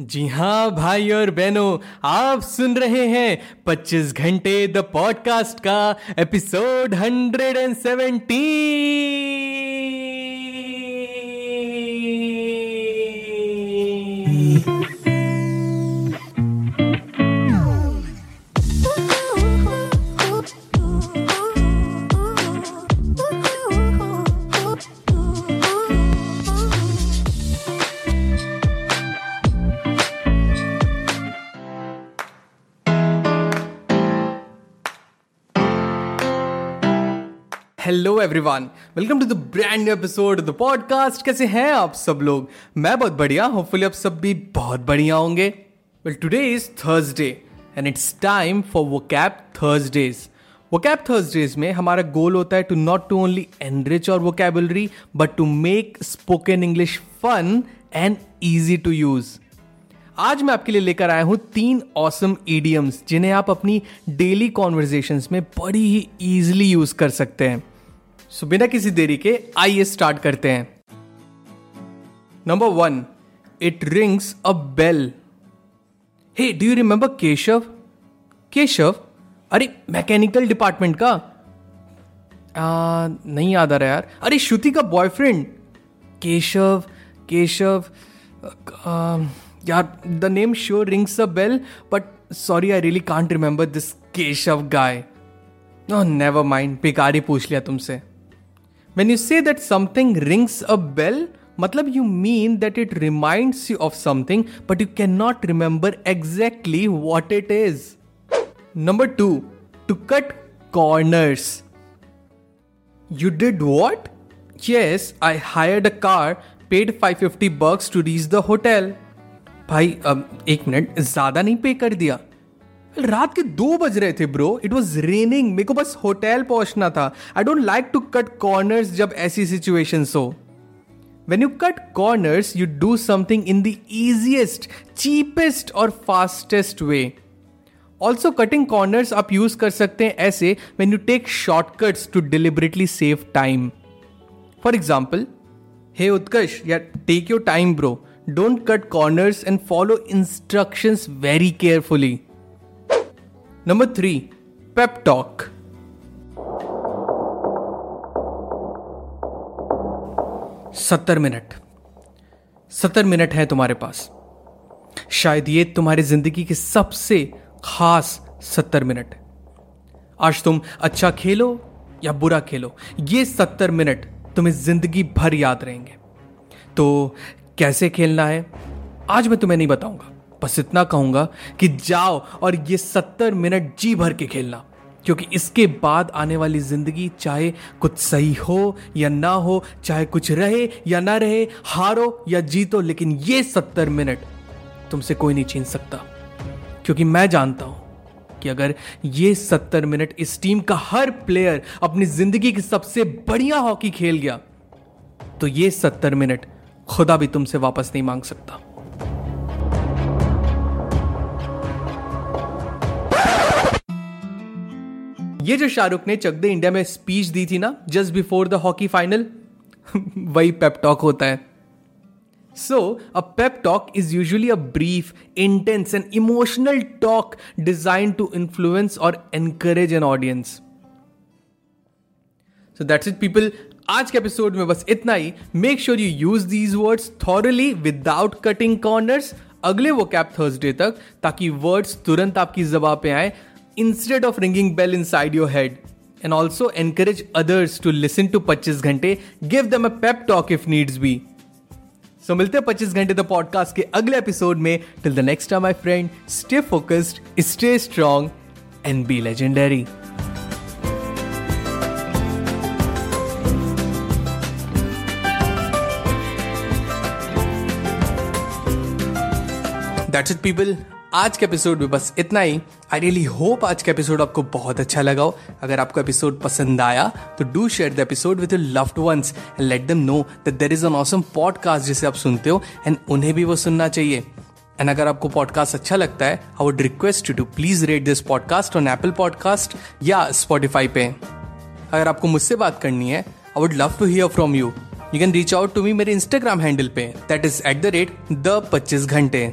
जी हाँ भाई और बहनों, आप सुन रहे हैं 25 घंटे द पॉडकास्ट का episode 117। Hello everyone, welcome to the brand new episode the podcast. कैसे हैं आप सब लोग? मैं बहुत बढ़िया, होपफुली आप सब भी बहुत बढ़िया होंगे। Well, today is Thursday and it's time for vocab Thursdays. Vocab Thursdays में हमारा गोल होता है to not to only enrich our vocabulary but to make spoken English fun and easy to use. आज मैं आपके लिए लेकर आया हूँ 3 ऑसम ईडियम्स जिन्हें आप अपनी डेली कॉन्वर्जेशंस में बड़ी ही ईजिली यूज कर सकते हैं। सो बिना किसी देरी के आइए स्टार्ट करते हैं। Number 1, it rings a bell. Hey, do you remember Keshav? Keshav? अरे मैकेनिकल डिपार्टमेंट का? नहीं याद आ रहा यार। अरे श्रुति का बॉयफ्रेंड केशव। केशव यार, the name sure rings a bell but sorry I really can't remember this Keshav guy. No, never mind, बेकार ही पूछ लिया तुमसे। When you say that something rings a bell, matlab you mean that it reminds you of something, but you cannot remember exactly what it is. Number 2, to cut corners. You did what? Yes, I hired a car, paid $550 to reach the hotel. Bhai, एक minute ज़्यादा नहीं पे कर दिया? रात के 2 बज रहे थे ब्रो, इट वॉज रेनिंग, मेरे को बस होटल पहुंचना था। I don't like to cut corners जब ऐसी सिचुएशंस हो। When you cut corners you do something in the easiest, cheapest और fastest way. Also cutting corners आप यूज कर सकते हैं ऐसे when you take shortcuts to deliberately save time. For example, hey Utkarsh यार, take your time bro, don't cut corners and follow instructions very carefully. Number 3, pep talk. सत्तर minute है तुम्हारे पास, शायद ये तुम्हारी जिंदगी के सबसे खास 70 मिनट। आज तुम अच्छा खेलो या बुरा खेलो, ये 70 मिनट तुम्हें जिंदगी भर याद रहेंगे। तो कैसे खेलना है आज मैं तुम्हें नहीं बताऊंगा, बस इतना कहूंगा कि जाओ और ये 70 मिनट जी भर के खेलना, क्योंकि इसके बाद आने वाली जिंदगी चाहे कुछ सही हो या ना हो, चाहे कुछ रहे या ना रहे, हारो या जीतो, लेकिन ये 70 मिनट तुमसे कोई नहीं छीन सकता। क्योंकि मैं जानता हूं कि अगर ये 70 मिनट इस टीम का हर प्लेयर अपनी जिंदगी की सबसे बढ़िया हॉकी खेल गया तो ये 70 मिनट खुदा भी तुमसे वापस नहीं मांग सकता। ये जो शाहरुख ने चकदे इंडिया में स्पीच दी थी ना just before the hockey final, वही पेप टॉक होता है। So a pep talk is usually a brief, intense and emotional talk design to influence और encourage an audience. So that's it people, आज के एपिसोड में बस इतना ही। Make sure you use these words thoroughly without cutting corners अगले vocab Thursday तक, ताकि वर्ड्स तुरंत आपकी ज़बान पे आए instead of ringing bell inside your head. And also encourage others to listen to 25 घंटे, give them a pep talk if needs be. So मिलते हैं 25 घंटे द पॉडकास्ट के अगले एपिसोड में। Till the next time my friend, stay focused, stay strong and be legendary. That's it people, आज के episode में बस इतना ही। आई रियली होप आज का एपिसोड आपको बहुत अच्छा लगा हो। अगर आपको एपिसोड पसंद आया तो do share the episode with your loved ones and let them know that there is an awesome podcast जिसे आप सुनते हो एंड उन्हें भी वो सुनना चाहिए। एंड अगर आपको पॉडकास्ट अच्छा लगता है, I would request you to please rate this podcast on Apple podcast या स्पॉटिफाई पे। अगर आपको मुझसे बात करनी है, I would love to hear from you. You can reach out to me मेरे इंस्टाग्राम हैंडल पे, that is @ the rate the 25 घंटे।